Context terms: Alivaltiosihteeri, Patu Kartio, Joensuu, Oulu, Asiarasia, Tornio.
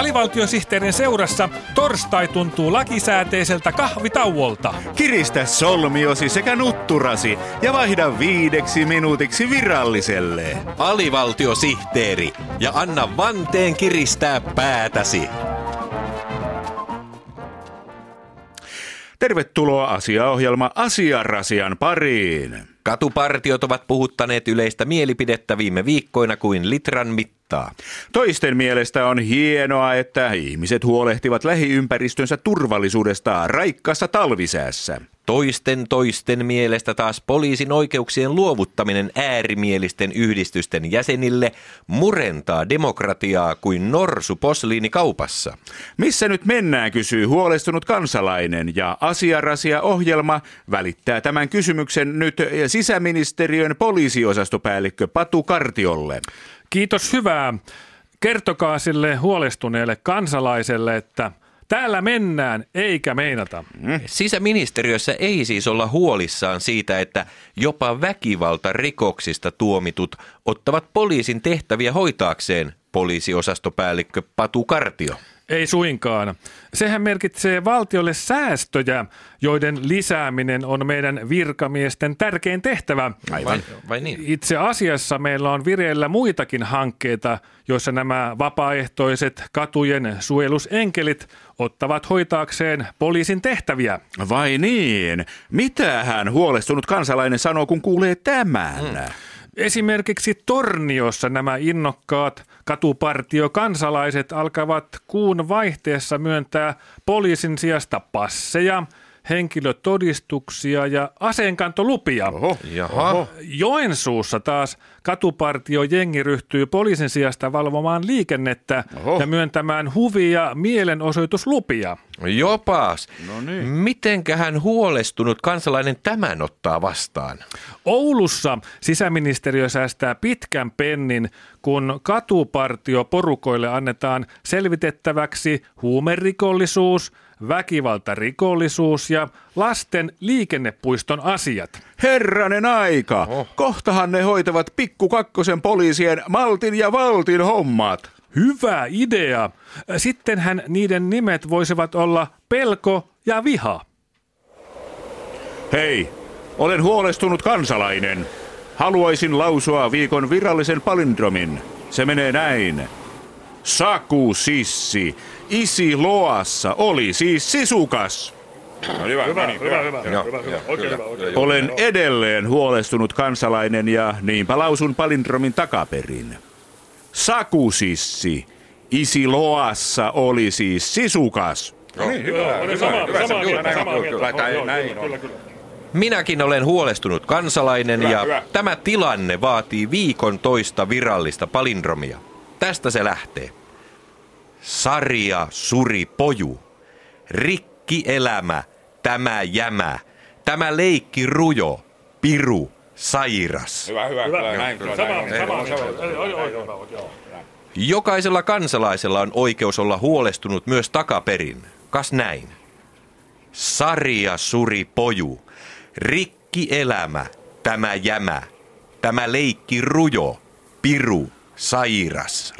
Alivaltiosihteerin seurassa torstai tuntuu lakisääteiseltä kahvitauolta. Kiristä solmiosi sekä nutturasi ja vaihda 5 minuutiksi viralliselle. Alivaltiosihteeri, ja anna vanteen kiristää päätäsi. Tervetuloa asiaohjelma Asiarasian pariin. Katupartiot ovat puhuttaneet yleistä mielipidettä viime viikkoina kuin litran mittaa. Toisten mielestä on hienoa, että ihmiset huolehtivat lähiympäristönsä turvallisuudesta raikkaassa talvisäässä. Toisten mielestä taas poliisin oikeuksien luovuttaminen äärimielisten yhdistysten jäsenille murentaa demokratiaa kuin norsu posliinikaupassa. Missä nyt mennään, kysyy huolestunut kansalainen, ja Asiarasia-ohjelma välittää tämän kysymyksen nyt sisäministeriön poliisiosastopäällikkö Patu Kartiolle. Kiitos, hyvää. Kertokaa sille huolestuneelle kansalaiselle, että täällä mennään, eikä meinata. Sisäministeriössä ei siis olla huolissaan siitä, että jopa väkivaltarikoksista tuomitut ottavat poliisin tehtäviä hoitaakseen, poliisiosastopäällikkö Patu Kartio. Ei suinkaan. Sehän merkitsee valtiolle säästöjä, joiden lisääminen on meidän virkamiesten tärkein tehtävä. Aivan. Vai niin? Itse asiassa meillä on vireillä muitakin hankkeita, joissa nämä vapaaehtoiset katujen suojelusenkelit ottavat hoitaakseen poliisin tehtäviä. Vai niin? Mitähän huolestunut kansalainen sanoo, kun kuulee tämän? Esimerkiksi Torniossa nämä innokkaat katupartiokansalaiset alkavat kuun vaihteessa myöntää poliisin sijasta passeja, henkilötodistuksia ja aseenkantolupia. Oho. Joensuussa taas katupartiojengi ryhtyy poliisin sijasta valvomaan liikennettä ja myöntämään huvia mielenosoituslupia. Jopas! No niin. Mitenköhän huolestunut kansalainen tämän ottaa vastaan? Oulussa sisäministeriö säästää pitkän pennin, kun katupartioporukoille annetaan selvitettäväksi huumerikollisuus, väkivaltarikollisuus ja lasten liikennepuiston asiat. Herranen aika! Kohtahan ne hoitavat pikkukakkosen poliisien Maltin ja Valtin hommat. Hyvä idea! Sittenhän niiden nimet voisivat olla Pelko ja Viha. Hei, olen huolestunut kansalainen. Haluaisin lausua viikon virallisen palindromin. Se menee näin. Saku sissi. Isi loassa oli siis sisukas. Hyvä. Olen edelleen huolestunut kansalainen, ja niinpä lausun palindromin takaperin. Sakusissi. Isi loassa oli siis sisukas. Hyvä. Minäkin olen huolestunut kansalainen, ja tämä tilanne vaatii viikon toista virallista palindromia. Tästä se lähtee. Sarja suri poju. Rikki elämä. Tämä jämä. Tämä leikki rujo. Piru sairas. Hyvä. Jokaisella kansalaisella on oikeus olla huolestunut myös takaperin. Kas näin. Sarja suri poju. Rikki elämä. Tämä jämä. Tämä leikki rujo. Piru sairas.